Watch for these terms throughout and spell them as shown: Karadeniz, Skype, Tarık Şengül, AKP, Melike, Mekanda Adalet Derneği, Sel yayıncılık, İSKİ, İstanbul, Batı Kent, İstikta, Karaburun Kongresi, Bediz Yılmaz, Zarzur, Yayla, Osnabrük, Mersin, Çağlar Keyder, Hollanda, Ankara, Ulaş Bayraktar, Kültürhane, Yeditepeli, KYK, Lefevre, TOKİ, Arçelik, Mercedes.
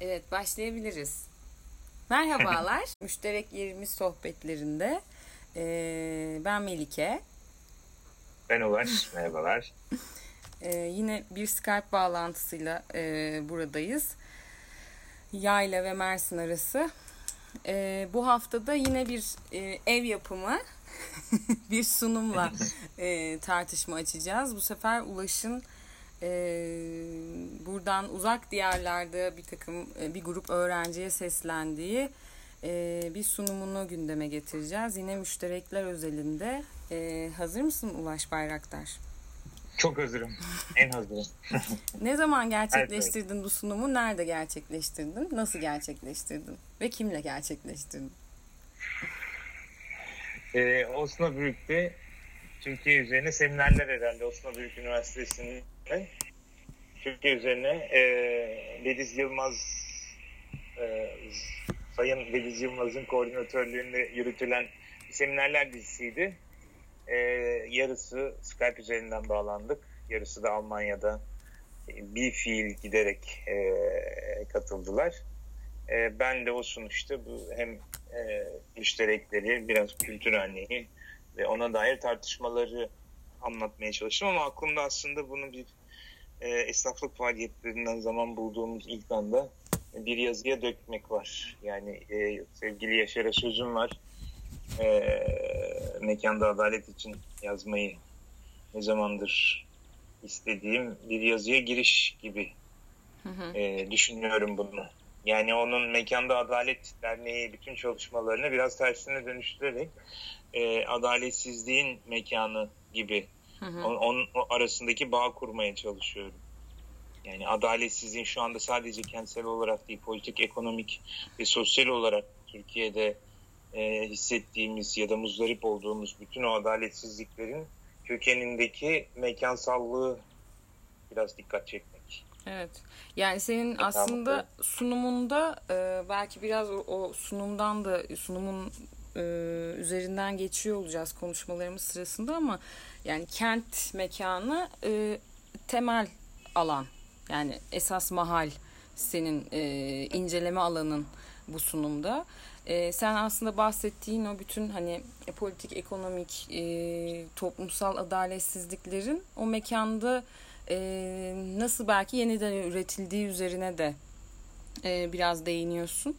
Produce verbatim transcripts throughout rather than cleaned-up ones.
Evet, başlayabiliriz. Merhabalar. Müşterek yerimiz sohbetlerinde. Ee, ben Melike. Ben Ulaş. Merhabalar. Ee, yine bir Skype bağlantısıyla e, buradayız. Yayla ve Mersin arası. Ee, bu haftada yine bir e, ev yapımı bir sunumla e, tartışma açacağız. Bu sefer Ulaş'ın e, buradan uzak diyarlarda bir takım e, bir grup öğrenciye seslendiği e, bir sunumunu gündeme getireceğiz. Yine müşterekler özelinde. E, hazır mısın Ulaş Bayraktar? Çok hazırım. En hazırım. Ne zaman gerçekleştirdin evet, bu sunumu? Nerede gerçekleştirdin? Nasıl gerçekleştirdin? Ve kimle gerçekleştirdin? Ee, Osnabrük'te Türkiye üzerine seminerler herhalde. Osnabrük Üniversitesi'nde Türkiye üzerine e, Bediz Yılmaz e, Sayın Bediz Yılmaz'ın koordinatörlüğünde yürütülen seminerler dizisiydi. Ee, yarısı Skype üzerinden bağlandık. Yarısı da Almanya'da bir fiil giderek e, katıldılar. E, ben de o sunuşta bu hem e, müşterekleri, biraz Kültürhane'yi ve ona dair tartışmaları anlatmaya çalıştım. Ama aklımda aslında bunu bir e, esnaflık faaliyetlerinden zaman bulduğumuz ilk anda bir yazıya dökmek var. Yani e, sevgili Yaşar'a sözüm var. E, Mekanda Adalet için yazmayı ne zamandır istediğim bir yazıya giriş gibi hı hı. E, düşünüyorum bunu. Yani onun Mekanda Adalet Derneği bütün çalışmalarını biraz tersine dönüştürerek e, adaletsizliğin mekanı gibi hı hı. On, onun arasındaki bağ kurmaya çalışıyorum. Yani adaletsizliğin şu anda sadece kentsel olarak değil, politik, ekonomik ve sosyal olarak Türkiye'de E, hissettiğimiz ya da muzdarip olduğumuz bütün o adaletsizliklerin kökenindeki mekansallığı biraz dikkat çekmek. Evet. Yani senin Mekan aslında da. sunumunda e, belki biraz o, o sunumdan da sunumun e, üzerinden geçiyor olacağız konuşmalarımız sırasında ama yani kent mekanı e, temel alan. Yani esas mahal senin e, inceleme alanın bu sunumda. Ee, sen aslında bahsettiğin o bütün hani politik, ekonomik, e, toplumsal adaletsizliklerin o mekanda e, nasıl belki yeniden üretildiği üzerine de e, biraz değiniyorsun.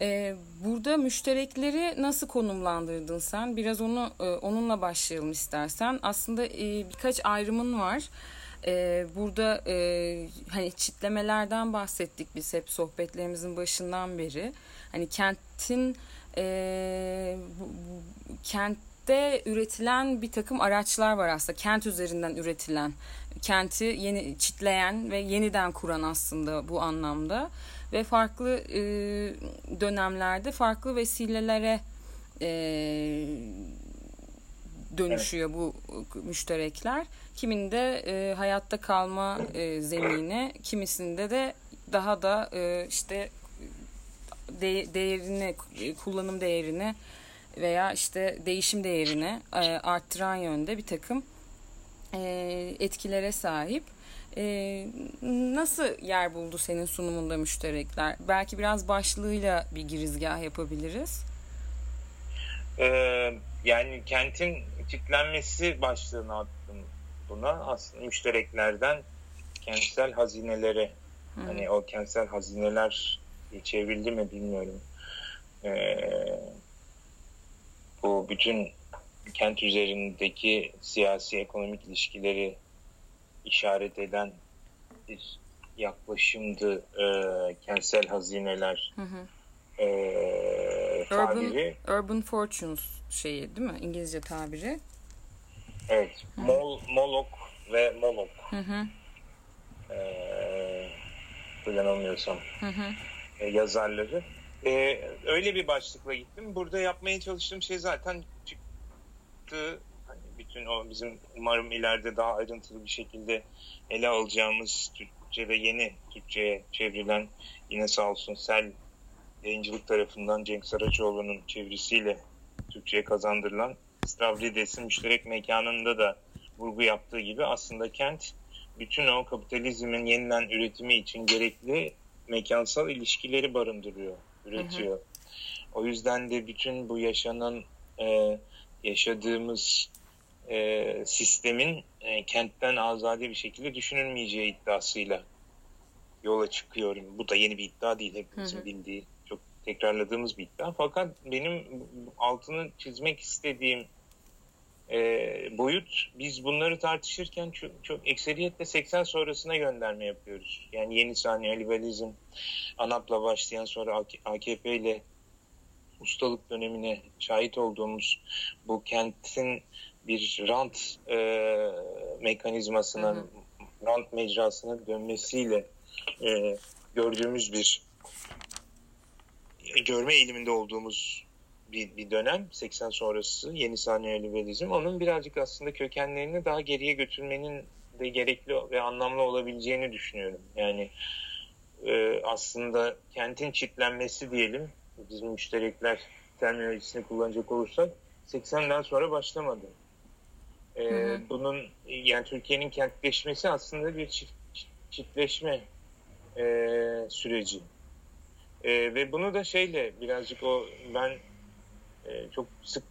E, burada müşterekleri nasıl konumlandırdın sen? Biraz onu e, onunla başlayalım istersen. Aslında e, birkaç ayrımın var. E, burada e, hani çitlemelerden bahsettik biz hep sohbetlerimizin başından beri. Hani kentin e, bu, bu, kentte üretilen bir takım araçlar var aslında. Kent üzerinden üretilen, kenti yeni çitleyen ve yeniden kuran aslında bu anlamda. Ve farklı e, dönemlerde farklı vesilelere e, dönüşüyor evet, bu müşterekler. Kiminde e, hayatta kalma e, zemini, kimisinde de daha da e, işte... De- değerini, kullanım değerini veya işte değişim değerini e, arttıran yönde bir takım e, etkilere sahip. E, nasıl yer buldu senin sunumunda müşterekler? Belki biraz başlığıyla bir girizgah yapabiliriz. Ee, yani kentin çitlenmesi başlığını attım buna. Aslında müştereklerden kentsel hazinelere, Hı. hani o kentsel hazineler çevrildi mi bilmiyorum. Ee, bu bütün kent üzerindeki siyasi ekonomik ilişkileri işaret eden bir yaklaşımdı e, kentsel hazineler hı hı. E, tabiri. Urban, urban fortunes şeyi değil mi? İngilizce tabiri. Evet. Hı. Mol, Molok ve Molok. Hı hı. Ee, kullanamıyorsam. Hı hı. yazarları. Ee, öyle bir başlıkla gittim. Burada yapmaya çalıştığım şey zaten çıktı. Hani bütün o bizim umarım ileride daha ayrıntılı bir şekilde ele alacağımız Türkçe ve yeni Türkçe'ye çevrilen yine sağ olsun Sel yayıncılık tarafından Cenk Saraçoğlu'nun çevirisiyle Türkçe'ye kazandırılan Stavrides'in müşterek mekanında da vurgu yaptığı gibi aslında kent bütün o kapitalizmin yeniden üretimi için gerekli mekansal ilişkileri barındırıyor, üretiyor. Hı hı. O yüzden de bütün bu yaşanan, e, yaşadığımız e, sistemin e, kentten azade bir şekilde düşünülmeyeceği iddiasıyla yola çıkıyorum. Bu da yeni bir iddia değil, hepimizin hı hı. bildiği, çok tekrarladığımız bir iddia. Fakat benim altını çizmek istediğim e, boyut, biz bunları tartışırken çok, çok ekseriyetle seksen sonrasına gönderme yapıyoruz. Yani yeni saniye, liberalizm, ANAP'la başlayan, sonra A K P ile ustalık dönemine şahit olduğumuz bu kentin bir rant e, mekanizmasına, hı hı. rant mecrasına dönmesiyle e, gördüğümüz bir, görme eğiliminde olduğumuz bir, bir dönem. seksen sonrası yeni saniye liberalizm, onun birazcık aslında kökenlerini daha geriye götürmenin de gerekli ve anlamlı olabileceğini düşünüyorum. Yani e, aslında kentin çitlenmesi diyelim, bizim müşterekler terminolojisini kullanacak olursak, seksenden sonra başlamadı. Ee, hı hı. Bunun, yani Türkiye'nin kentleşmesi aslında bir çift, çiftleşme e, süreci. E, ve bunu da şeyle birazcık o, ben e, çok sık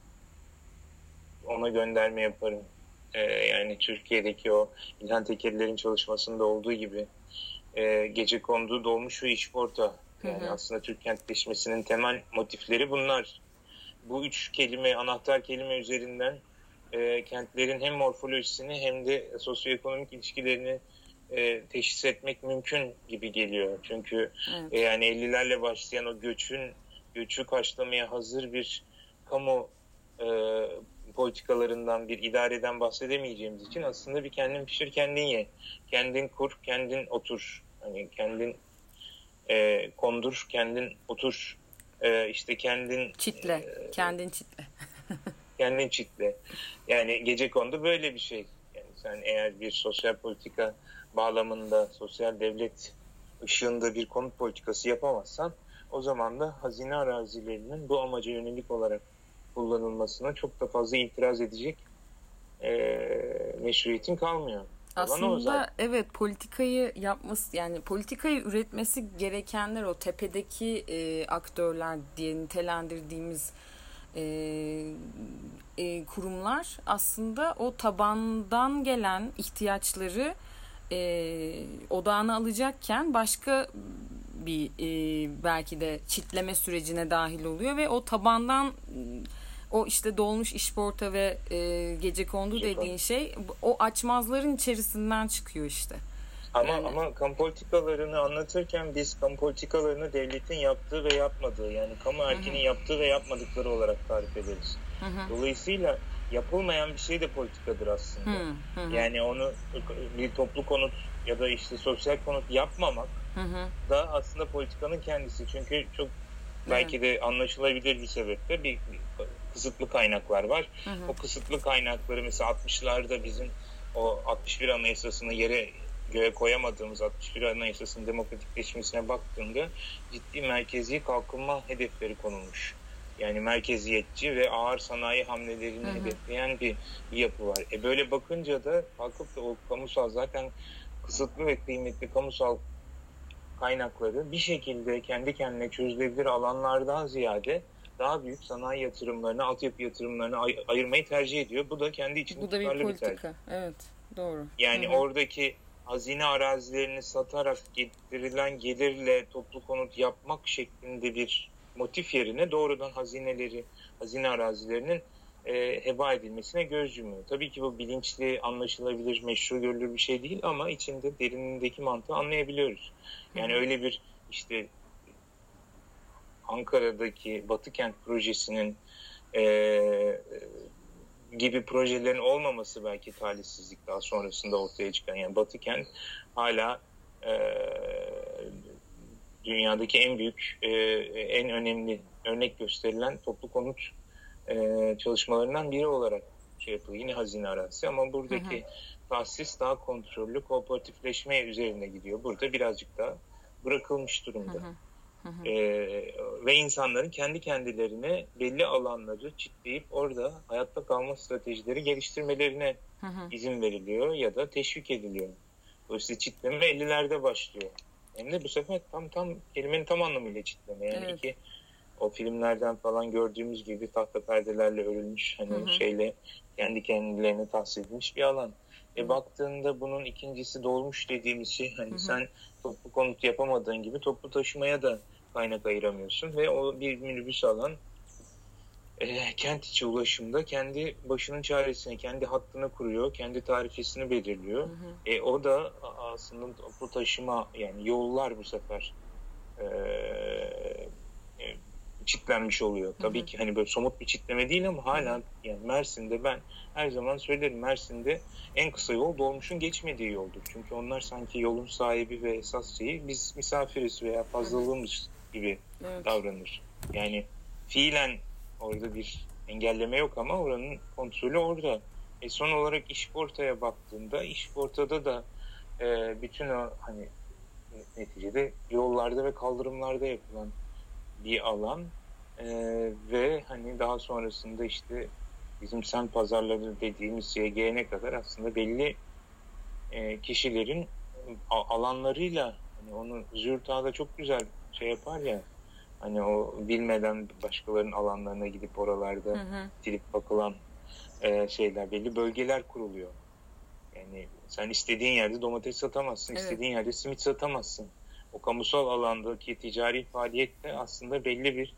ona gönderme yaparım. E, yani Türkiye'deki o İlhan Tekerler'in çalışmasında olduğu gibi e, Gecekondu, Dolmuş ve İşporta. Yani hı hı. aslında Türk kentleşmesinin temel motifleri bunlar. Bu üç kelime, anahtar kelime üzerinden e, kentlerin hem morfolojisini hem de sosyoekonomik ilişkilerini e, teşhis etmek mümkün gibi geliyor. Çünkü evet. e, yani ellilerle başlayan o göçün, göçü karşılamaya hazır bir kamu e, politikalarından, bir idareden bahsedemeyeceğimiz için aslında bir kendin pişir kendin ye, kendin kur, kendin otur, hani kendin E, kondur, kendin otur, e, işte kendin çitle, e, kendin çitle kendin çitle. Yani Gecekondu böyle bir şey. Yani sen eğer bir sosyal politika bağlamında, sosyal devlet ışığında bir konut politikası yapamazsan, o zaman da hazine arazilerinin bu amaca yönelik olarak kullanılmasına çok da fazla itiraz edecek e, meşruiyetin kalmıyor. Aslında evet, politikayı yapması, yani politikayı üretmesi gerekenler o tepedeki e, aktörler diye nitelendirdiğimiz e, e, kurumlar aslında o tabandan gelen ihtiyaçları e, odağına alacakken başka bir e, belki de çitleme sürecine dahil oluyor ve o tabandan... O işte Dolmuş, İşporta ve e, Gecekondu dediğin şey o açmazların içerisinden çıkıyor işte. Ama yani. Ama kamu politikalarını anlatırken biz kamu politikalarını devletin yaptığı ve yapmadığı, yani kamu erkinin Hı-hı. yaptığı ve yapmadıkları olarak tarif ederiz. Hı-hı. Dolayısıyla yapılmayan bir şey de politikadır aslında. Hı-hı. Yani onu bir toplu konut ya da işte sosyal konut yapmamak Hı-hı. da aslında politikanın kendisi. Çünkü çok belki de anlaşılabilir bir sebeple bir, bir kısıtlı kaynaklar var. Hı hı. O kısıtlı kaynakları mesela altmışlarda bizim o altmış bir anayasasını yere göğe koyamadığımız altmış bir anayasasının demokratikleşmesine baktığında ciddi merkezi kalkınma hedefleri konulmuş. Yani merkeziyetçi ve ağır sanayi hamlelerini hı hı. hedefleyen bir, bir yapı var. E böyle bakınca da kalkıp da o kamusal, zaten kısıtlı ve kıymetli kamusal kaynakları bir şekilde kendi kendine çözülebilir alanlardan ziyade daha büyük sanayi yatırımlarını, altyapı yatırımlarını ay- ayırmayı tercih ediyor. Bu da kendi içinde tutarlı bir tercih. Bu da bir politika. Bir evet, doğru. Yani Hı-hı. oradaki hazine arazilerini satarak getirilen gelirle toplu konut yapmak şeklinde bir motif yerine doğrudan hazineleri, hazine arazilerinin e, heba edilmesine göz yumuyor. Tabii ki bu bilinçli, anlaşılabilir, meşru görülür bir şey değil ama içinde derinindeki mantığı anlayabiliyoruz. Yani Hı-hı. öyle bir işte... Ankara'daki Batı Kent projesinin e, gibi projelerin olmaması belki talihsizlik daha sonrasında ortaya çıkan. Yani Batı Kent hala e, dünyadaki en büyük, e, en önemli örnek gösterilen toplu konut e, çalışmalarından biri olarak şey yapılıyor. Yine hazine arazisi ama buradaki hı hı. tahsis daha kontrollü, kooperatifleşme üzerine gidiyor. Burada birazcık daha bırakılmış durumda. Hı hı. Hı hı. Ee, ve insanların kendi kendilerine belli alanları çitleyip orada hayatta kalma stratejileri geliştirmelerine hı hı. izin veriliyor ya da teşvik ediliyor. Dolayısıyla çitleme ellilerde başlıyor. Hem de bu sefer tam tam kelimenin tam anlamıyla çitleme. Yani evet. iki o filmlerden falan gördüğümüz gibi tahta perdelerle örülmüş, hani hı hı. şeyle kendi kendilerine tahsis edilmiş bir alan. E baktığında bunun ikincisi dolmuş dediğimiz şey, hani hı hı. sen toplu konut yapamadığın gibi toplu taşımaya da kaynak ayıramıyorsun ve o bir minibüs alan e, kent içi ulaşımda kendi başının çaresini, kendi hattını kuruyor, kendi tarifesini belirliyor. Hı hı. E o da aslında toplu taşıma, yani yollar bu sefer e, e, çitlenmiş oluyor. Tabii hı hı. ki hani böyle somut bir çitleme değil ama hala yani Mersin'de ben her zaman söylerim, Mersin'de en kısa yol dolmuşun geçmediği yoldur. Çünkü onlar sanki yolun sahibi ve esas şeyi, biz misafiriz veya fazlalığımız gibi evet. davranır. Yani fiilen orada bir engelleme yok ama oranın kontrolü orada. E son olarak işportaya baktığında, işportada da e, bütün o hani neticede yollarda ve kaldırımlarda yapılan bir alan ee, ve hani daha sonrasında işte bizim semt pazarları dediğimiz şeye gelene kadar aslında belli e, kişilerin alanlarıyla, hani onu Zürtağ'da çok güzel şey yapar ya, hani o bilmeden başkalarının alanlarına gidip oralarda hı hı. silip bakılan e, şeyler, belli bölgeler kuruluyor. Yani sen istediğin yerde domates satamazsın, evet. istediğin yerde simit satamazsın. O kamusal alandaki ticari faaliyet de aslında belli bir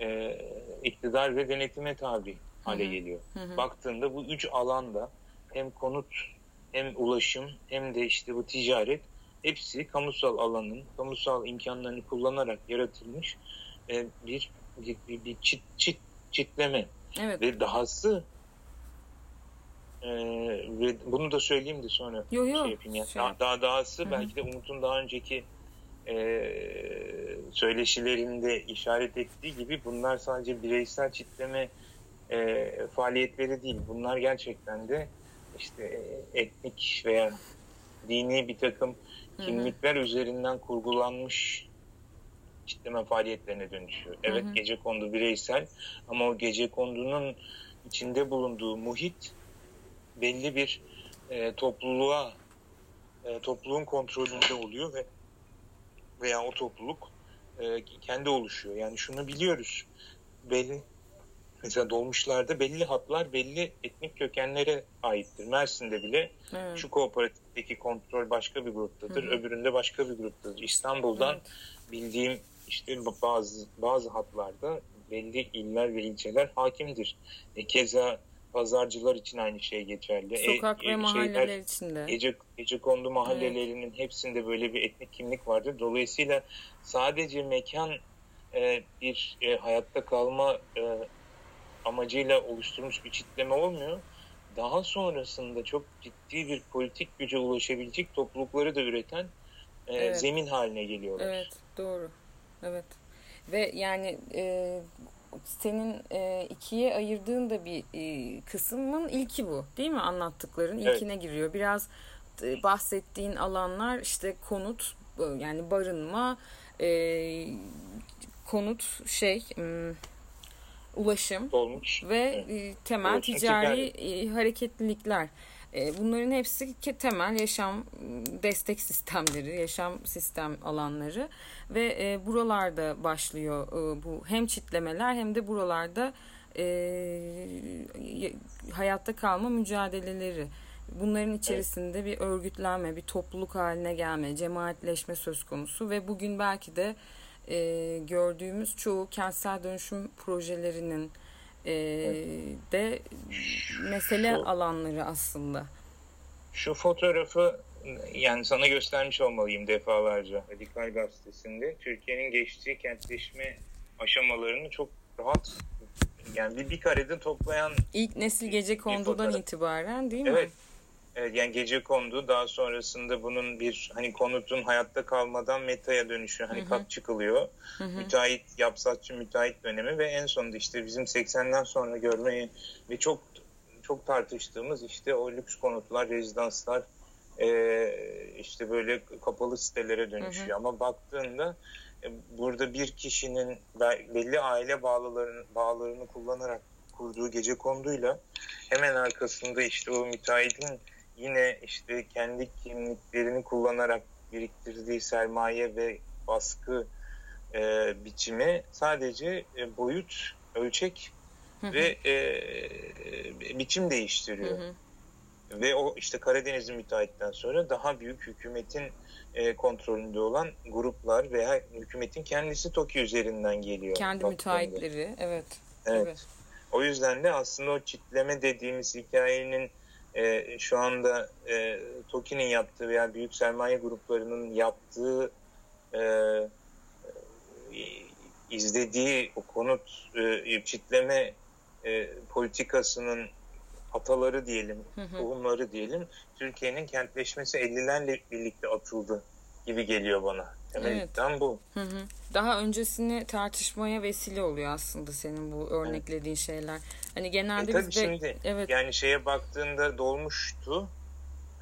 e, iktidar ve denetime tabi hale hı hı. geliyor. Hı hı. Baktığında bu üç alanda hem konut, hem ulaşım, hem de işte bu ticaret, hepsi kamusal alanın, kamusal imkanlarını kullanarak yaratılmış e, bir, bir, bir, bir çit, çit, çitleme. Evet. Ve dahası e, ve bunu da söyleyeyim de sonra yo, yo. şey yapayım. Ya. Şey. Daha, daha dahası hı hı. belki de Umut'un daha önceki Ee, söyleşilerinde işaret ettiği gibi bunlar sadece bireysel çitleme e, faaliyetleri değil. Bunlar gerçekten de işte etnik veya dini bir takım kimlikler hı hı. üzerinden kurgulanmış çitleme faaliyetlerine dönüşüyor. Evet hı hı. gecekondu bireysel ama o gecekondunun içinde bulunduğu muhit belli bir e, topluluğa, e, topluluğun kontrolünde oluyor ve veya o topluluk e, kendi oluşuyor. Yani şunu biliyoruz. Belli, mesela dolmuşlarda belli hatlar belli etnik kökenlere aittir. Mersin'de bile evet. şu kooperatifteki kontrol başka bir gruptadır. Hı-hı. Öbüründe başka bir gruptadır. İstanbul'dan evet. bildiğim işte bazı bazı hatlarda belli iller ve ilçeler hakimdir. E, keza pazarcılar için aynı şey geçerli. Sokak e, ve mahalleler şeyler, içinde. Gece, gecekondu mahallelerinin evet. hepsinde böyle bir etnik kimlik vardır. Dolayısıyla sadece mekan e, bir e, hayatta kalma e, amacıyla oluşturmuş bir çitleme olmuyor. Daha sonrasında çok ciddi bir politik güce ulaşabilecek toplulukları da üreten e, evet. zemin haline geliyorlar. Evet, doğru. Evet. Ve yani... E... Senin e, ikiye ayırdığın da bir e, kısmın ilki bu, değil mi? Anlattıkların ilkine evet. giriyor. Biraz e, bahsettiğin alanlar işte konut, yani barınma, e, konut, şey, m, ulaşım Dolmuş. ve evet. e, temel ulaşım, ticari e, hareketlilikler. E, bunların hepsi temel yaşam destek sistemleri, yaşam sistem alanları ve e, buralarda başlıyor e, bu hem çitlemeler hem de buralarda e, hayatta kalma mücadeleleri. Bunların içerisinde evet. bir örgütlenme, bir topluluk haline gelme, cemaatleşme söz konusu ve bugün belki de e, gördüğümüz çoğu kentsel dönüşüm projelerinin Ee, de mesele şu, alanları aslında. Şu fotoğrafı yani sana göstermiş olmalıyım defalarca. Radikal gazetesinde Türkiye'nin geçtiği kentleşme aşamalarını çok rahat, yani bir, bir karede toplayan ilk nesil gecekondudan itibaren, değil mi? Evet. Evet, yani gecekondu, daha sonrasında bunun bir hani konutun hayatta kalmadan metaya dönüşü, hani hı hı. kat çıkılıyor. Hı hı. Müteahhit, yapsatçı müteahhit dönemi ve en sonunda işte bizim seksenden sonra görmeyi ve çok çok tartıştığımız işte o lüks konutlar, rezidanslar e, işte böyle kapalı sitelere dönüşüyor. Hı hı. Ama baktığında e, burada bir kişinin belli aile bağlarını, bağlarını kullanarak kurduğu gecekonduyla hemen arkasında işte o müteahhitin yine işte kendi kimliklerini kullanarak biriktirdiği sermaye ve baskı e, biçimi sadece e, boyut, ölçek ve e, e, biçim değiştiriyor. Hı hı. Ve o işte Karadeniz'in müteahhitten sonra daha büyük hükümetin e, kontrolünde olan gruplar veya hükümetin kendisi TOKİ üzerinden geliyor. Kendi müteahhitleri, evet. Evet. Gibi. O yüzden de aslında o çitleme dediğimiz hikayenin e, şu anda e, TOKİ'nin yaptığı veya büyük sermaye gruplarının yaptığı, e, izlediği o konut e, çitleme e, politikasının ataları diyelim, tohumları diyelim, Türkiye'nin kentleşmesi ellilerle birlikte atıldı gibi geliyor bana. Evet. Tam bu. Hı hı. Daha öncesini tartışmaya vesile oluyor aslında senin bu örneklediğin evet. şeyler. Hani genelde e tabii bizde şimdi, evet. yani şeye baktığında dolmuştu.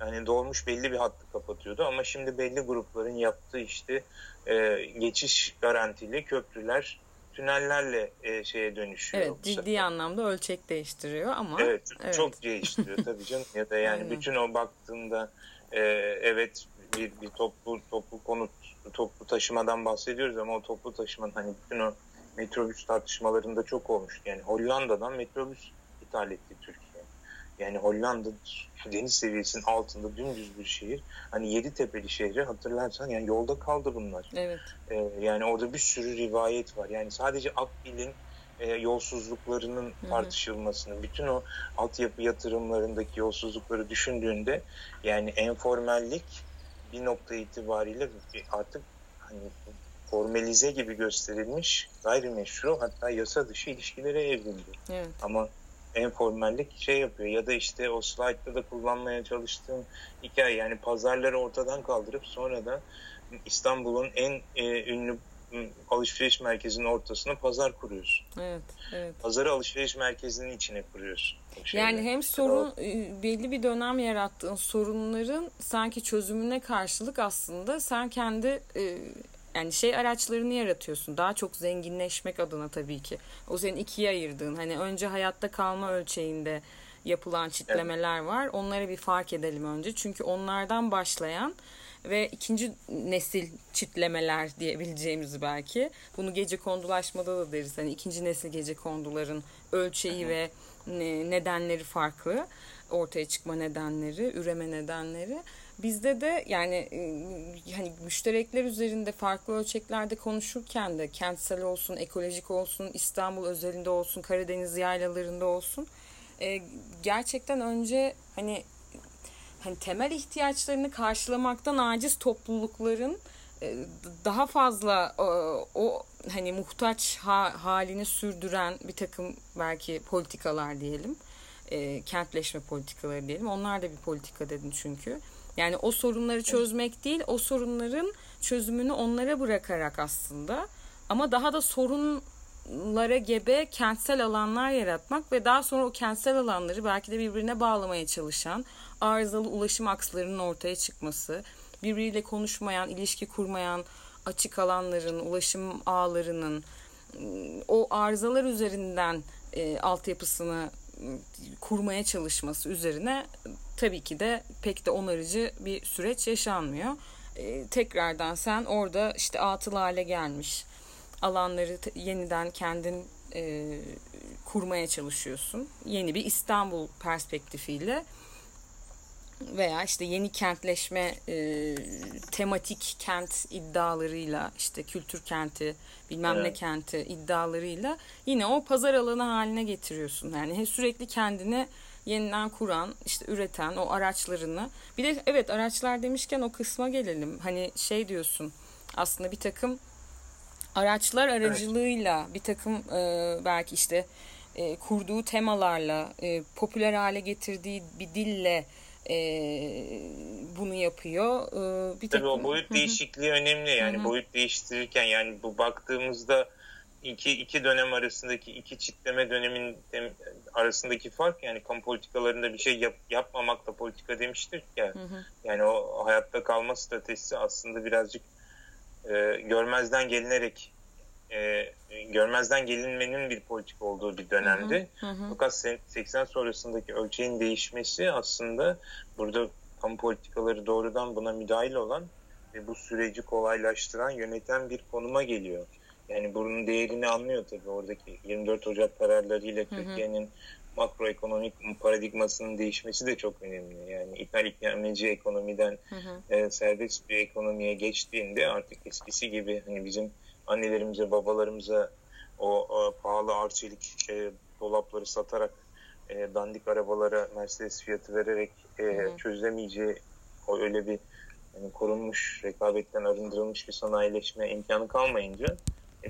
Yani dolmuş belli bir hattı kapatıyordu ama şimdi belli grupların yaptığı işte e, geçiş garantili köprüler, tünellerle e, şeye dönüşüyor. Evet, ciddi anlamda ölçek değiştiriyor ama. Evet, evet. Çok değiştiriyor tabii canım. Ya da yani bütün o baktığında e, evet bir, bir toplu toplu konut, toplu taşımadan bahsediyoruz ama o toplu taşımanın hani bütün o metrobüs tartışmalarında çok olmuştu. Yani Hollanda'dan metrobüs ithal etti Türkiye. Yani Hollanda deniz seviyesinin altında dümdüz bir şehir. Hani Yeditepeli şehri hatırlarsan yani yolda kaldı bunlar. Evet. Ee, yani orada bir sürü rivayet var. Yani sadece Akbil'in e, yolsuzluklarının tartışılmasını, bütün o altyapı yatırımlarındaki yolsuzlukları düşündüğünde yani enformellik bir nokta itibariyle artık hani formalize gibi gösterilmiş, gayrimeşru hatta yasa dışı ilişkilere evrildi. Evet. Ama enformallik şey yapıyor ya da işte o slaytta da kullanmaya çalıştığım hikaye yani pazarları ortadan kaldırıp sonra da İstanbul'un en e, ünlü alışveriş merkezinin ortasına pazar kuruyorsun. Evet, evet. Pazarı alışveriş merkezinin içine kuruyorsun. Yani hem sorun belli bir dönem yarattığın sorunların sanki çözümüne karşılık aslında sen kendi e, yani şey araçlarını yaratıyorsun. Daha çok zenginleşmek adına tabii ki. O senin ikiye ayırdığın. Hani önce hayatta kalma ölçeğinde yapılan çitlemeler evet. var. Onları bir fark edelim önce. Çünkü onlardan başlayan ve ikinci nesil çitlemeler diyebileceğimiz belki. Bunu gecekondulaşmada da deriz. Hani ikinci nesil gecekonduların ölçeği Aha. ve nedenleri farklı. Ortaya çıkma nedenleri, üreme nedenleri. Bizde de yani hani müşterekler üzerinde farklı ölçeklerde konuşurken de kentsel olsun, ekolojik olsun, İstanbul özelinde olsun, Karadeniz yaylalarında olsun e, gerçekten önce hani hani temel ihtiyaçlarını karşılamaktan aciz toplulukların e, daha fazla e, o hani muhtaç ha, halini sürdüren bir takım belki politikalar diyelim, e, kentleşme politikaları diyelim. Onlar da bir politika dedin çünkü. Yani o sorunları çözmek değil, o sorunların çözümünü onlara bırakarak aslında ama daha da sorunlara gebe kentsel alanlar yaratmak ve daha sonra o kentsel alanları belki de birbirine bağlamaya çalışan arızalı ulaşım akslarının ortaya çıkması, birbiriyle konuşmayan, ilişki kurmayan açık alanların, ulaşım ağlarının o arızalar üzerinden e, altyapısını kurmaya çalışması üzerine tabii ki de pek de onarıcı bir süreç yaşanmıyor. Ee, tekrardan sen orada işte atıl hale gelmiş alanları t- yeniden kendin e, kurmaya çalışıyorsun. Yeni bir İstanbul perspektifiyle veya işte yeni kentleşme e, tematik kent iddialarıyla işte kültür kenti bilmem evet. ne kenti iddialarıyla yine o pazar alanı haline getiriyorsun. Yani sürekli kendini yeniden kuran, işte üreten o araçlarını. Bir de evet araçlar demişken o kısma gelelim. Hani şey diyorsun aslında bir takım araçlar aracılığıyla evet. bir takım e, belki işte e, kurduğu temalarla e, popüler hale getirdiği bir dille e, bunu yapıyor. E, bir Tabii takım... o boyut değişikliği önemli. Yani Hı-hı. boyut değiştirirken yani bu baktığımızda İki, iki dönem arasındaki, iki çitleme dönemin de, arasındaki fark yani kamu politikalarında bir şey yap, yapmamak da politika demiştik ya. Hı hı. Yani o hayatta kalma stratejisi aslında birazcık e, görmezden gelinerek, e, görmezden gelinmenin bir politik olduğu bir dönemdi. Hı hı hı. Fakat seksen sonrasındaki ölçeğin değişmesi aslında burada kamu politikaları doğrudan buna müdahil olan bu süreci kolaylaştıran, yöneten bir konuma geliyor. Yani bunun değerini anlıyor tabii, oradaki yirmi dört Ocak kararlarıyla Türkiye'nin makroekonomik paradigmasının değişmesi de çok önemli. Yani ithal ikramiyeci ekonomiden hı hı. E, serbest bir ekonomiye geçtiğinde artık eskisi gibi hani bizim annelerimize, babalarımıza o, o pahalı arçelik e, dolapları satarak, e, dandik arabalara Mercedes fiyatı vererek e, hı hı. çözülemeyeceği o öyle bir yani korunmuş, rekabetten arındırılmış bir sanayileşme imkanı kalmayınca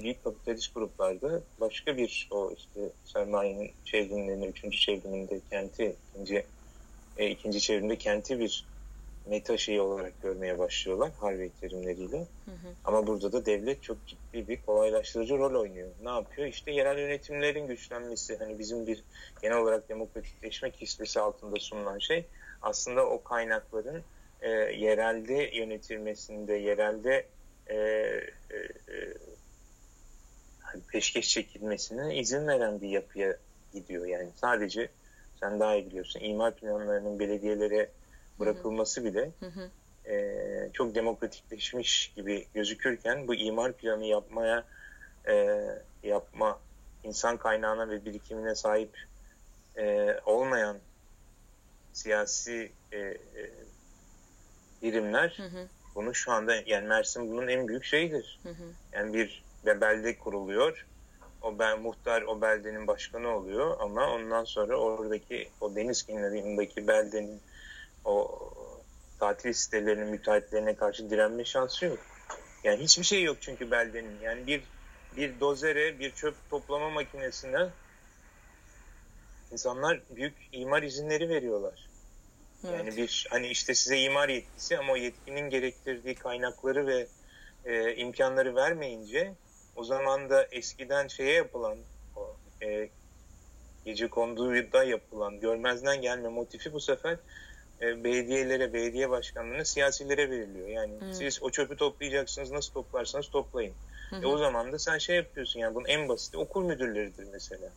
büyük kapitalist gruplarda başka bir o işte sermayenin çevrimlerini, üçüncü çevriminde kenti, ikinci, e, ikinci çevrimde kenti bir meta şeyi olarak görmeye başlıyorlar Harvey terimleriyle. Hı hı. Ama burada da devlet çok ciddi bir kolaylaştırıcı rol oynuyor. Ne yapıyor? İşte yerel yönetimlerin güçlenmesi, hani bizim bir genel olarak demokratikleşme kisvesi altında sunulan şey aslında o kaynakların e, yerelde yönetilmesinde, yerelde e, e, peşkeş çekilmesine izin veren bir yapıya gidiyor. Yani sadece sen daha iyi biliyorsun, imar planlarının belediyelere bırakılması bile hı hı. E, çok demokratikleşmiş gibi gözükürken bu imar planı yapmaya e, yapma insan kaynağına ve birikimine sahip e, olmayan siyasi e, e, birimler hı hı. bunu şu anda, yani Mersin bunun en büyük şeyidir. Hı hı. Yani bir ve belde kuruluyor. O ben, muhtar o beldenin başkanı oluyor ama ondan sonra oradaki o deniz kenarındaki beldenin o tatil sitelerinin müteahhitlerine karşı direnme şansı yok. Yani hiçbir şey yok çünkü beldenin. Yani bir bir dozere, bir çöp toplama makinesine insanlar büyük imar izinleri veriyorlar. Evet. Yani bir hani işte size imar yetkisi ama o yetkinin gerektirdiği kaynakları ve E, imkanları vermeyince o zaman da eskiden şeye yapılan e, gecekonduda yapılan görmezden gelme motifi bu sefer e, belediyelere, belediye başkanlığına, siyasilere veriliyor. Yani hmm. siz o çöpü toplayacaksınız, nasıl toplarsanız toplayın. Hmm. E, o zaman da sen şey yapıyorsun, yani bunun en basiti okul müdürleridir mesela.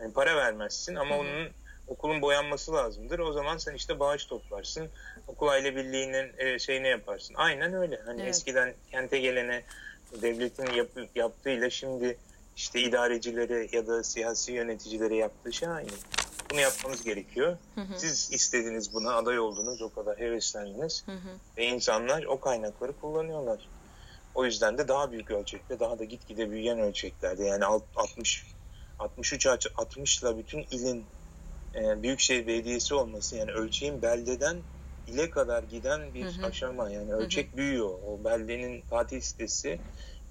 Yani para vermezsin ama hmm. onun okulun boyanması lazımdır. O zaman sen işte bağış toplarsın. Okul aile birliğinin e, şeyini yaparsın. Aynen öyle. Hani evet. Eskiden kente gelene devletin yap, yaptığıyla şimdi işte idarecilere ya da siyasi yöneticilere yaptığı şey aynı. Bunu yapmanız gerekiyor. Hı hı. Siz istediniz buna, aday oldunuz, o kadar heveslendiniz. Hı hı. Ve insanlar o kaynakları kullanıyorlar. O yüzden de daha büyük ölçekte, daha da gitgide büyüyen ölçeklerde. Yani altmış, altmış üç, altmışla bütün ilin Büyükşehir Belediyesi olması, yani ölçeğin beldeden ile kadar giden bir hı hı. aşama. Yani ölçek hı hı. büyüyor. O beldenin tatil sitesi,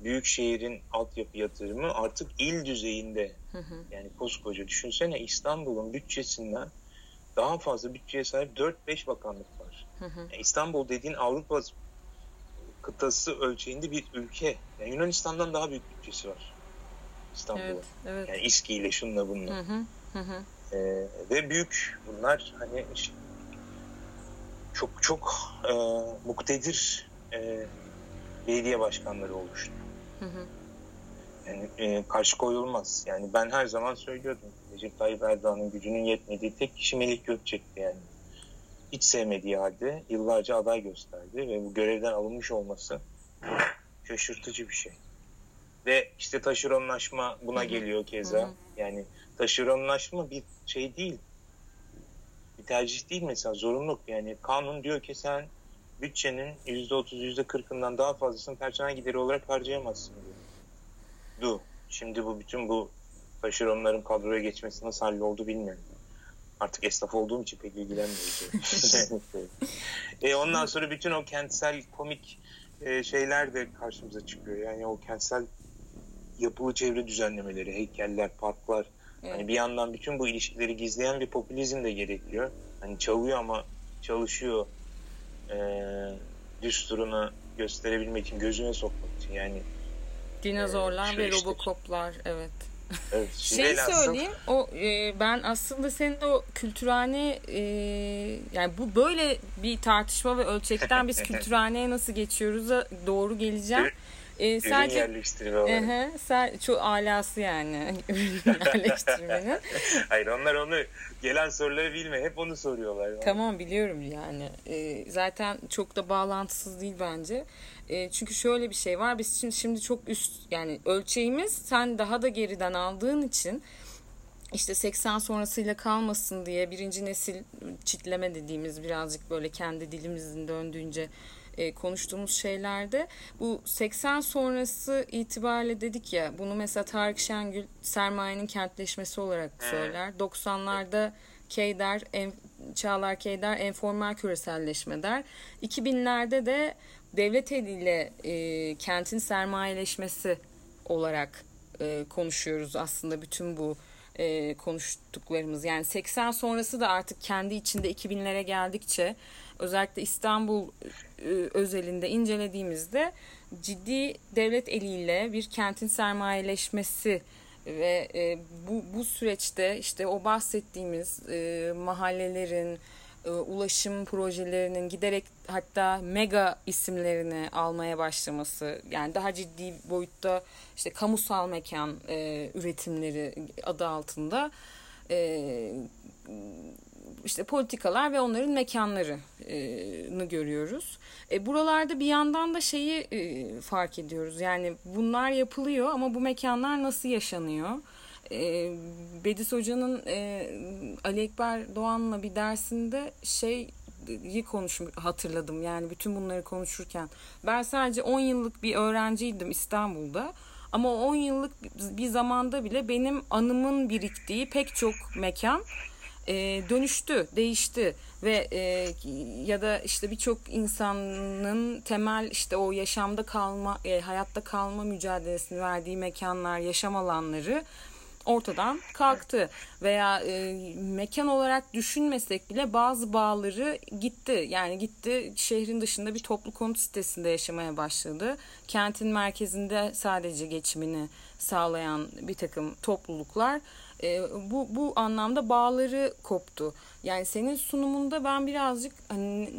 büyükşehirin altyapı yatırımı artık il düzeyinde. Hı hı. Yani koskoca düşünsene, İstanbul'un bütçesinden daha fazla bütçeye sahip dört beş bakanlık var. Hı hı. Yani İstanbul dediğin Avrupa kıtası ölçeğinde bir ülke. Yani Yunanistan'dan daha büyük bütçesi var İstanbul'un. Evet, evet. Yani İSKİ ile şunla bununla. Hı hı. Hı hı. Ee, ve büyük bunlar, hani çok çok e, muktedir e, belediye başkanları oluştu. Hı hı. Yani e, karşı koyulmaz. Yani ben her zaman söylüyordum, Recep Tayyip Erdoğan'ın gücünün yetmediği tek kişi Melih Gökçek'ti yani. Hiç sevmediği halde yıllarca aday gösterdi ve bu görevden alınmış olması şaşırtıcı bir şey. Ve işte taşeronlaşma buna hı hı. geliyor keza. Hı hı. Yani taşeronlaşma bir şey değil. Bir tercih değil mesela, zorunluluk. Yani kanun diyor ki sen bütçenin yüzde otuz, yüzde kırkından daha fazlasını personel gideri olarak harcayamazsın diyor. Du. Şimdi bu bütün bu taşeronların kadroya geçmesi nasıl halloldu bilmiyorum. Artık esnaf olduğum için pek ilgilenmiyorum. e ondan sonra bütün o kentsel komik şeyler de karşımıza çıkıyor. Yani o kentsel yapılı çevre düzenlemeleri, heykeller, parklar. Evet. Hani bir yandan bütün bu ilişkileri gizleyen bir popülizm de gerekiyor. Hani çalıyor ama çalışıyor. Eee düsturunu gösterebilmek için, gözüne sokmak için. Yani dinozorlar e, ve işte. Robokoplar, evet. Evet. Şey söyleyeyim. O e, ben aslında senin de o kültürhane e, yani bu böyle bir tartışma ve ölçekten biz kültürhaneye nasıl geçiyoruz da doğru geleceğim. E, sadece yerleştirme olarak. Sen çok alası yani yerleştirmenin. Hayır, onlar onu gelen soruları bilme, hep onu soruyorlar. Tamam, biliyorum yani. E, zaten çok da bağlantısız değil bence. E, çünkü şöyle bir şey var. Biz şimdi, şimdi çok üst, yani ölçeğimiz, sen daha da geriden aldığın için işte seksen sonrasıyla kalmasın diye birinci nesil çitleme dediğimiz, birazcık böyle kendi dilimizin döndüğünce e, konuştuğumuz şeylerde bu seksen sonrası itibariyle dedik ya, bunu mesela Tarık Şengül sermayenin kentleşmesi olarak söyler. doksanlarda Keyder, en, Çağlar Keyder enformal küreselleşme der. iki binlerde de devlet eliyle e, kentin sermayeleşmesi olarak e, konuşuyoruz aslında bütün bu e, konuştuklarımız. Yani seksen sonrası da artık kendi içinde iki binlere geldikçe, özellikle İstanbul e, özelinde incelediğimizde ciddi devlet eliyle bir kentin sermayeleşmesi ve e, bu bu süreçte işte o bahsettiğimiz e, mahallelerin, ulaşım projelerinin giderek hatta mega isimlerini almaya başlaması, yani daha ciddi boyutta işte kamusal mekan e, üretimleri adı altında e, işte politikalar ve onların mekanlarını görüyoruz. E, buralarda bir yandan da şeyi e, fark ediyoruz, yani bunlar yapılıyor ama bu mekanlar nasıl yaşanıyor? E, Bediz Hoca'nın e, Ali Ekber Doğan'la bir dersinde şeyi konuşum, hatırladım yani bütün bunları konuşurken. Ben sadece on yıllık bir öğrenciydim İstanbul'da ama on yıllık bir zamanda bile benim anımın biriktiği pek çok mekan e, dönüştü, değişti ve e, ya da işte birçok insanın temel işte o yaşamda kalma, e, hayatta kalma mücadelesini verdiği mekanlar, yaşam alanları ortadan kalktı veya e, mekan olarak düşünmesek bile bazı bağları gitti. Yani gitti, şehrin dışında bir toplu konut sitesinde yaşamaya başladı. Kentin merkezinde sadece geçimini sağlayan bir takım topluluklar e, bu bu anlamda bağları koptu. Yani senin sunumunda ben birazcık hani,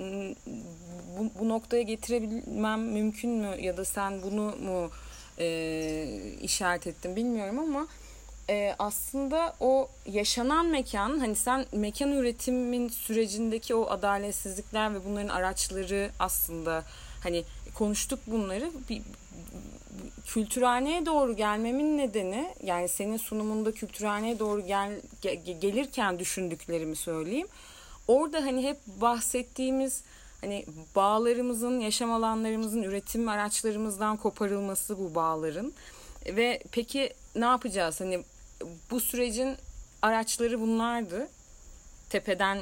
bu, bu noktaya getirebilmem mümkün mü ya da sen bunu mu e, işaret ettin bilmiyorum ama Ee, aslında o yaşanan mekan, hani sen mekan üretimin sürecindeki o adaletsizlikler ve bunların araçları, aslında hani konuştuk bunları, bir, bir, kültürhaneye doğru gelmemin nedeni, yani senin sunumunda kültürhaneye doğru gel, ge, gelirken düşündüklerimi söyleyeyim. Orada hani hep bahsettiğimiz hani bağlarımızın, yaşam alanlarımızın, üretim araçlarımızdan koparılması bu bağların ve peki ne yapacağız? Hani bu sürecin araçları bunlardı. Tepeden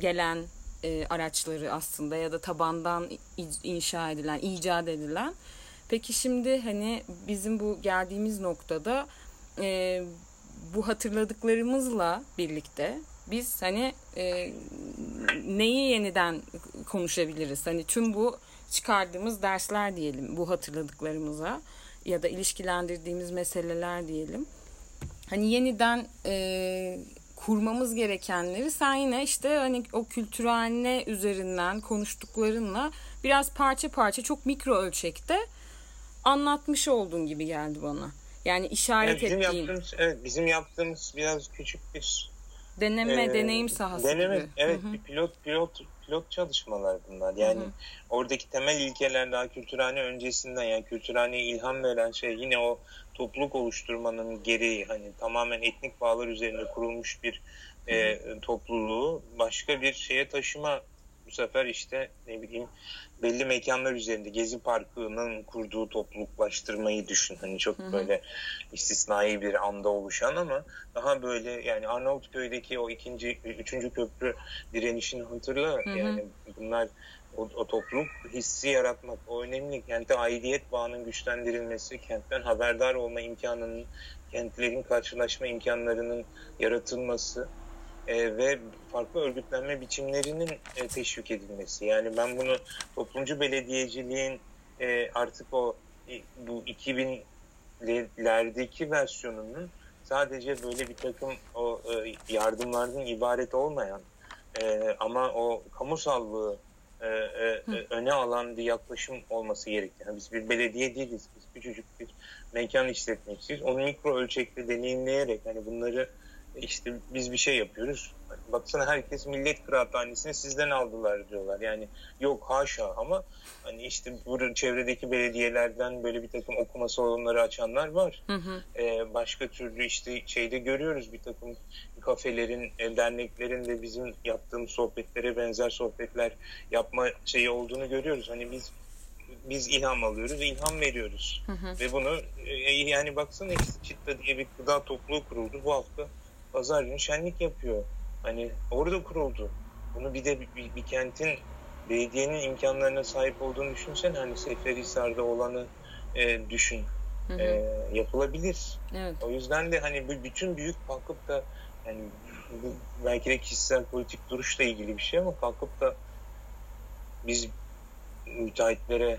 gelen e, araçları aslında ya da tabandan inşa edilen, icat edilen. Peki şimdi hani bizim bu geldiğimiz noktada e, bu hatırladıklarımızla birlikte biz hani e, neyi yeniden konuşabiliriz? Hani tüm bu çıkardığımız dersler diyelim bu hatırladıklarımıza ya da ilişkilendirdiğimiz meseleler diyelim. Hani yeniden e, kurmamız gerekenleri sen yine işte hani o kültürhane üzerinden konuştuklarınla biraz parça parça, çok mikro ölçekte anlatmış olduğun gibi geldi bana. Yani işaret yani ettiğin. Yaptığımız, evet, bizim yaptığımız biraz küçük bir deneme, e, deneyim sahası. Deneme, gibi. Evet, Hı-hı. bir pilot pilot pilot çalışmalar bunlar. Yani hı hı. oradaki temel ilkeler daha kültürhane öncesinden, yani kültürhaneye ilham veren şey yine o topluluk oluşturmanın gereği, hani tamamen etnik bağlar üzerine kurulmuş bir e, topluluğu başka bir şeye taşıma, bu sefer işte ne bileyim belli mekanlar üzerinde Gezi Parkı'nın kurduğu topluluklaştırmayı düşün. Hani çok hı hı. böyle istisnai bir anda oluşan ama daha böyle yani Arnavutköy'deki o ikinci, üçüncü köprü direnişini hatırla. Hı hı. Yani bunlar o, o topluluk hissi yaratmak o önemli. Kente aidiyet bağının güçlendirilmesi, kentten haberdar olma imkanının, kentlerin karşılaşma imkanlarının yaratılması ve farklı örgütlenme biçimlerinin teşvik edilmesi. Yani ben bunu toplumcu belediyeciliğin artık o bu iki binlerdeki versiyonunun sadece böyle bir takım o yardımlardan ibaret olmayan ama o kamusallığı öne alan bir yaklaşım olması gerektiğini. Yani biz bir belediye değiliz, biz küçücük bir mekan işletmekçiyiz. Onu mikro ölçekte deneyimleyerek hani bunları işte biz bir şey yapıyoruz. Baksana herkes millet kıraathanesini sizden aldılar diyorlar. Yani yok haşa, ama hani işte burada çevredeki belediyelerden böyle bir takım okuma salonları açanlar var. Hı hı. Ee, başka türlü işte şeyde görüyoruz, bir takım kafelerin, derneklerin de bizim yaptığım sohbetlere benzer sohbetler yapma şeyi olduğunu görüyoruz. Hani biz biz ilham alıyoruz, ilham veriyoruz. Hı hı. Ve bunu e, yani baksana işte İstikta diye bir gıda topluluğu kuruldu. Bu hafta pazar günü şenlik yapıyor. Hani orada kuruldu. Bunu bir de bir, bir, bir kentin, belediyenin imkanlarına sahip olduğunu düşünsene. Hani Seferihisar'da olanı e, düşün. Hı hı. E, yapılabilir. Evet. O yüzden de hani bu bütün büyük kalkıp da yani bu belki de kişisel politik duruşla ilgili bir şey, ama kalkıp da biz müteahhitlere,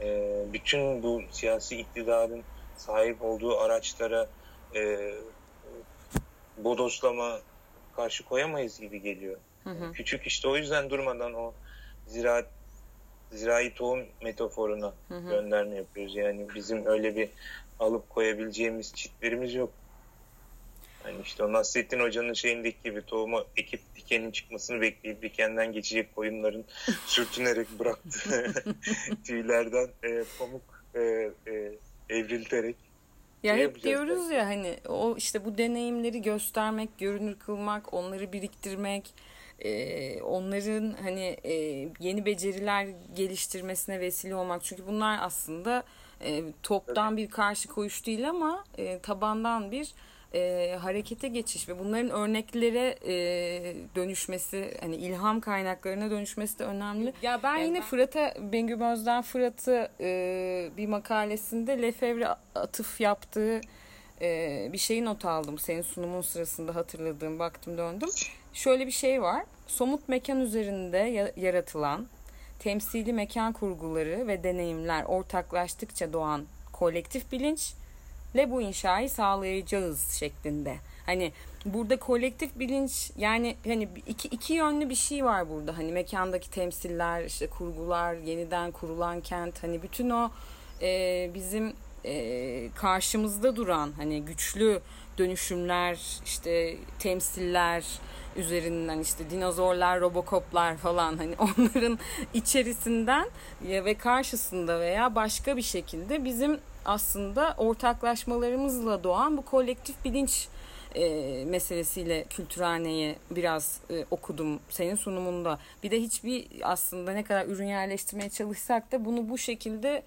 e, bütün bu siyasi iktidarın sahip olduğu araçlara e, bodoslama karşı koyamayız gibi geliyor. Hı hı. Küçük işte, o yüzden durmadan o ziraat, zirai tohum metaforuna hı hı. gönderme yapıyoruz. Yani bizim öyle bir alıp koyabileceğimiz çitlerimiz yok. Yani işte o Nasrettin Hoca'nın şeyindeki gibi, tohumu ekip dikenin çıkmasını bekleyip dikenden geçecek koyunların sürtünerek bıraktığı tüylerden e, pamuk e, e, evrilterek. Ya hep diyoruz ya hani o işte bu deneyimleri göstermek, görünür kılmak, onları biriktirmek, e, onların hani e, yeni beceriler geliştirmesine vesile olmak. Çünkü bunlar aslında e, toptan evet. bir karşı koyuş değil, ama e, tabandan bir e, harekete geçiş ve bunların örneklere e, dönüşmesi, hani ilham kaynaklarına dönüşmesi de önemli. Ya ben yani yine ben... Fırat'a, Bengü Boz'dan Fırat'ı e, bir makalesinde Lefevre atıf yaptığı e, bir şeyi not aldım. Senin sunumun sırasında hatırladığım, baktım döndüm. Şöyle bir şey var. Somut mekan üzerinde yaratılan temsili mekan kurguları ve deneyimler ortaklaştıkça doğan kolektif bilinç le bu inşayı sağlayacağız şeklinde. Hani burada kolektif bilinç, yani hani iki iki yönlü bir şey var burada. Hani mekandaki temsiller, işte kurgular, yeniden kurulan kent, hani bütün o e, bizim e, karşımızda duran hani güçlü dönüşümler, işte temsiller üzerinden, işte dinozorlar, robokoplar falan, hani onların içerisinden ve karşısında veya başka bir şekilde bizim aslında ortaklaşmalarımızla doğan bu kolektif bilinç e, meselesiyle Kültürhane'yi biraz e, okudum senin sunumunda. Bir de hiçbir, aslında ne kadar ürün yerleştirmeye çalışsak da bunu bu şekilde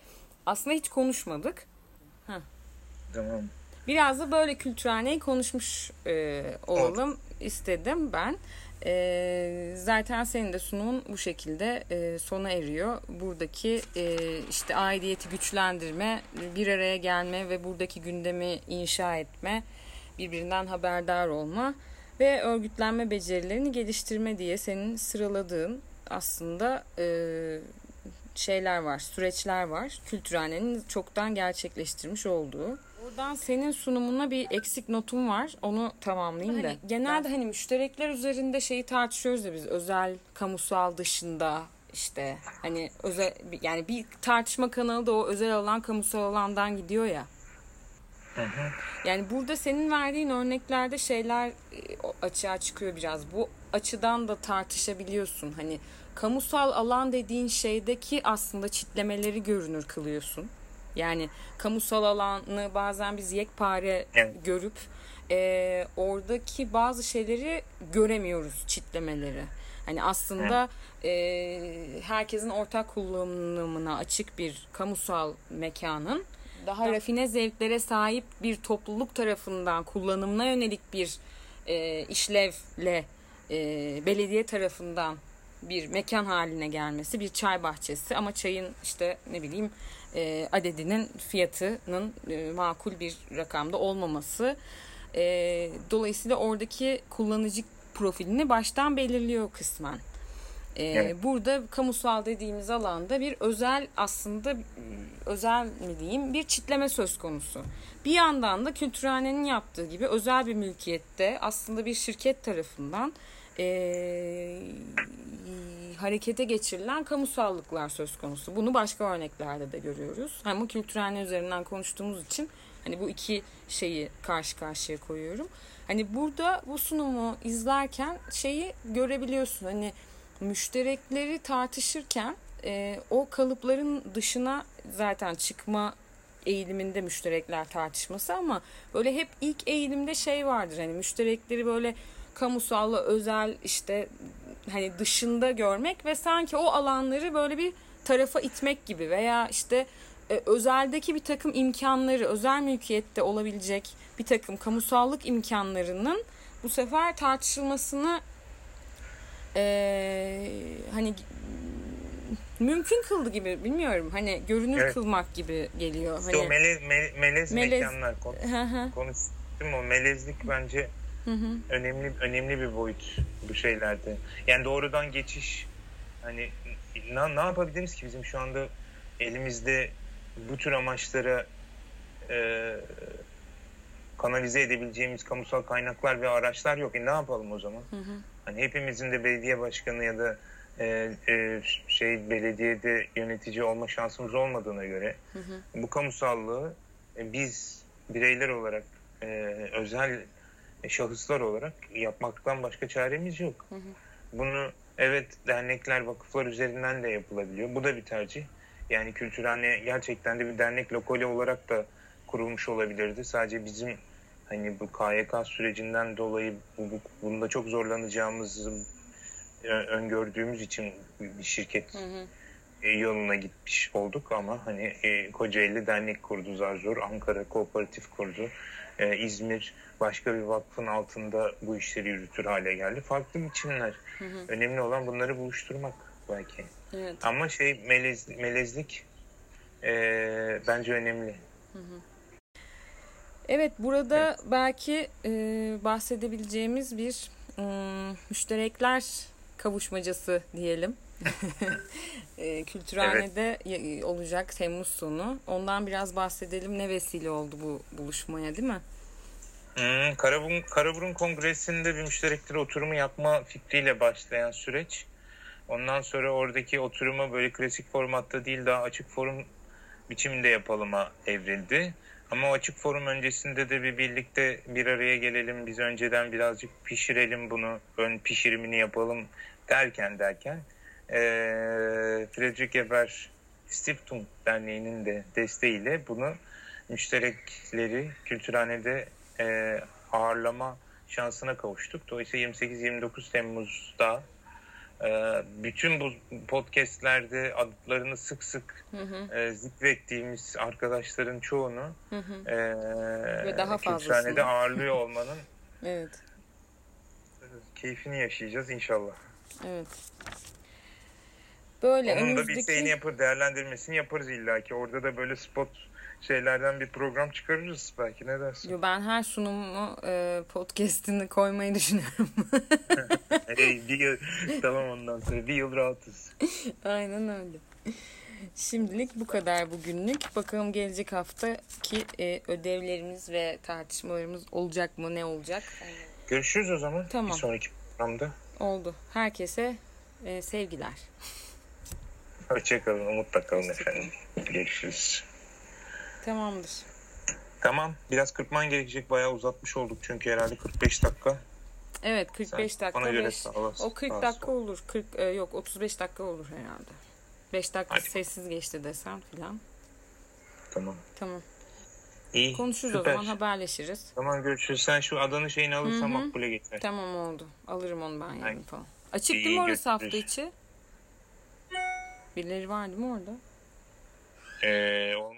aslında hiç konuşmadık. Heh. Tamam. Biraz da böyle Kültürhane'yi konuşmuş e, olalım evet. istedim ben. E, zaten senin de sunumun bu şekilde e, sona eriyor. Buradaki e, işte aidiyeti güçlendirme, bir araya gelme ve buradaki gündemi inşa etme, birbirinden haberdar olma ve örgütlenme becerilerini geliştirme diye senin sıraladığın aslında e, şeyler var, süreçler var. Kültürhane'nin çoktan gerçekleştirmiş olduğu. Buradan senin sunumuna bir eksik notum var. Onu tamamlayayım da. Hani genelde hani müşterekler üzerinde şeyi tartışıyoruz ya biz, özel, kamusal dışında işte hani özel, yani bir tartışma kanalı da o özel alan, kamusal alandan gidiyor ya. Hı hı. Yani burada senin verdiğin örneklerde şeyler açığa çıkıyor biraz. Bu açıdan da tartışabiliyorsun. Hani kamusal alan dediğin şeydeki aslında çitlemeleri görünür kılıyorsun. Yani kamusal alanı bazen biz yekpare evet. görüp e, oradaki bazı şeyleri göremiyoruz, çitlemeleri. Hani aslında evet. e, herkesin ortak kullanımına açık bir kamusal mekanın daha rafine zevklere sahip bir topluluk tarafından kullanımına yönelik bir e, işlevle e, belediye tarafından bir mekan haline gelmesi, bir çay bahçesi, ama çayın işte ne bileyim e, adedinin, fiyatının e, makul bir rakamda olmaması e, dolayısıyla oradaki kullanıcı profilini baştan belirliyor kısmen. E, evet. Burada kamusal dediğimiz alanda bir özel, aslında özel mi diyeyim, bir çitleme söz konusu. Bir yandan da Kültürhane'nin yaptığı gibi özel bir mülkiyette aslında bir şirket tarafından E, harekete geçirilen kamusallıklar söz konusu. Bunu başka örneklerde de görüyoruz. Ama Kültürhane üzerinden konuştuğumuz için Hani bu iki şeyi karşı karşıya koyuyorum. Hani burada bu sunumu izlerken şeyi görebiliyorsun. Hani müşterekleri tartışırken e, o kalıpların dışına zaten çıkma eğiliminde müşterekler tartışması, ama böyle hep ilk eğilimde şey vardır. Hani müşterekleri böyle kamusalla özel işte hani dışında görmek ve sanki o alanları böyle bir tarafa itmek gibi veya işte e, özeldeki bir takım imkanları, özel mülkiyette olabilecek bir takım kamusallık imkanlarının bu sefer tartışılmasını e, hani mümkün kıldı gibi, bilmiyorum. Hani görünür evet. kılmak gibi geliyor. İşte hani o melez, melez, melez mekanlar konuş, konuştum o melezlik bence hı hı. önemli önemli bir boyut bu şeylerde. Yani doğrudan geçiş, hani ne, ne yapabiliriz ki bizim şu anda elimizde bu tür amaçlara e, kanalize edebileceğimiz kamusal kaynaklar ve araçlar yok. E ne yapalım o zaman? Hı hı. Hani hepimizin de belediye başkanı ya da Ee, e, şey belediyede yönetici olma şansımız olmadığına göre hı hı. bu kamusallığı e, biz bireyler olarak e, özel e, şahıslar olarak yapmaktan başka çaremiz yok. Hı hı. Bunu evet dernekler, vakıflar üzerinden de yapılabiliyor. Bu da bir tercih. Yani Kültürhane gerçekten de bir dernek lokali olarak da kurulmuş olabilirdi. Sadece bizim hani bu K Y K sürecinden dolayı bu, bu, bunda çok zorlanacağımız öngördüğümüz için bir şirket hı hı. yoluna gitmiş olduk, ama hani e, Kocaeli dernek kurdu Zarzur, Ankara kooperatif kurdu, e, İzmir başka bir vakfın altında bu işleri yürütür hale geldi. Farklı biçimler. Hı hı. Önemli olan bunları buluşturmak belki. Evet. Ama şey melez, melezlik e, bence önemli. Hı hı. Evet, burada evet. belki e, bahsedebileceğimiz bir e, müşterekler kavuşmacası diyelim. Kültürhane'de evet. olacak Temmuz sonu. Ondan biraz bahsedelim. Ne vesile oldu bu buluşmaya, değil mi? Hmm, Karaburun, Karaburun Kongresi'nde bir müşterekleri oturumu yapma fikriyle başlayan süreç. Ondan sonra oradaki oturuma böyle klasik formatta değil, daha açık forum biçiminde yapalıma evrildi. Ama açık forum öncesinde de bir birlikte bir araya gelelim, biz önceden birazcık pişirelim bunu, ön pişirimini yapalım derken derken ee, Friedrich Eber Stiftung Derneği'nin de desteğiyle bunu müşterekleri Kültürhane'de e, ağırlama şansına kavuştuk. Dolayısıyla yirmi sekiz yirmi dokuz Temmuz'da bütün bu podcastlerde adlarını sık sık hı hı. zikrettiğimiz arkadaşların çoğunu hı hı. E, Kültürhane'de ağırlıyor olmanın evet. keyfini yaşayacağız inşallah. Evet. Böyle onun önümüzdeki... da bir şeyini yapar, değerlendirmesini yaparız illaki. Orada da böyle spot şeylerden bir program çıkarırız belki, ne dersin? Yo, ben her sunumu e, podcast'ini koymayı düşünüyorum. Hey, bir yıl, tamam, ondan sonra bir yıl rahatız. Aynen öyle. Şimdilik bu kadar bugünlük. Bakalım gelecek haftaki e, ödevlerimiz ve tartışmalarımız olacak mı, ne olacak? Görüşürüz o zaman. Tamam. Bir sonraki programda. Oldu. Herkese e, sevgiler. Hoşçakalın, umutla kalın efendim. Görüşürüz. Tamamdır. Tamam. Biraz kırpman gerekecek. Bayağı uzatmış olduk çünkü herhalde kırk beş dakika. Evet, kırk beş sen dakika. Ona göre beş, o kırk dakika olur. kırk yok, otuz beş dakika olur herhalde. beş dakika hadi. Sessiz geçti desem filan. Tamam. Tamam. İyi. Konuşuruz süper. O zaman haberleşiriz. Tamam, görüşürüz. Sen şu adanın şeyini alırsan makbule geçer. Tamam, oldu. Alırım onu ben yarın falan. Açık değil mi orası hafta içi? Birileri var değil mi orada? Eee olmaz.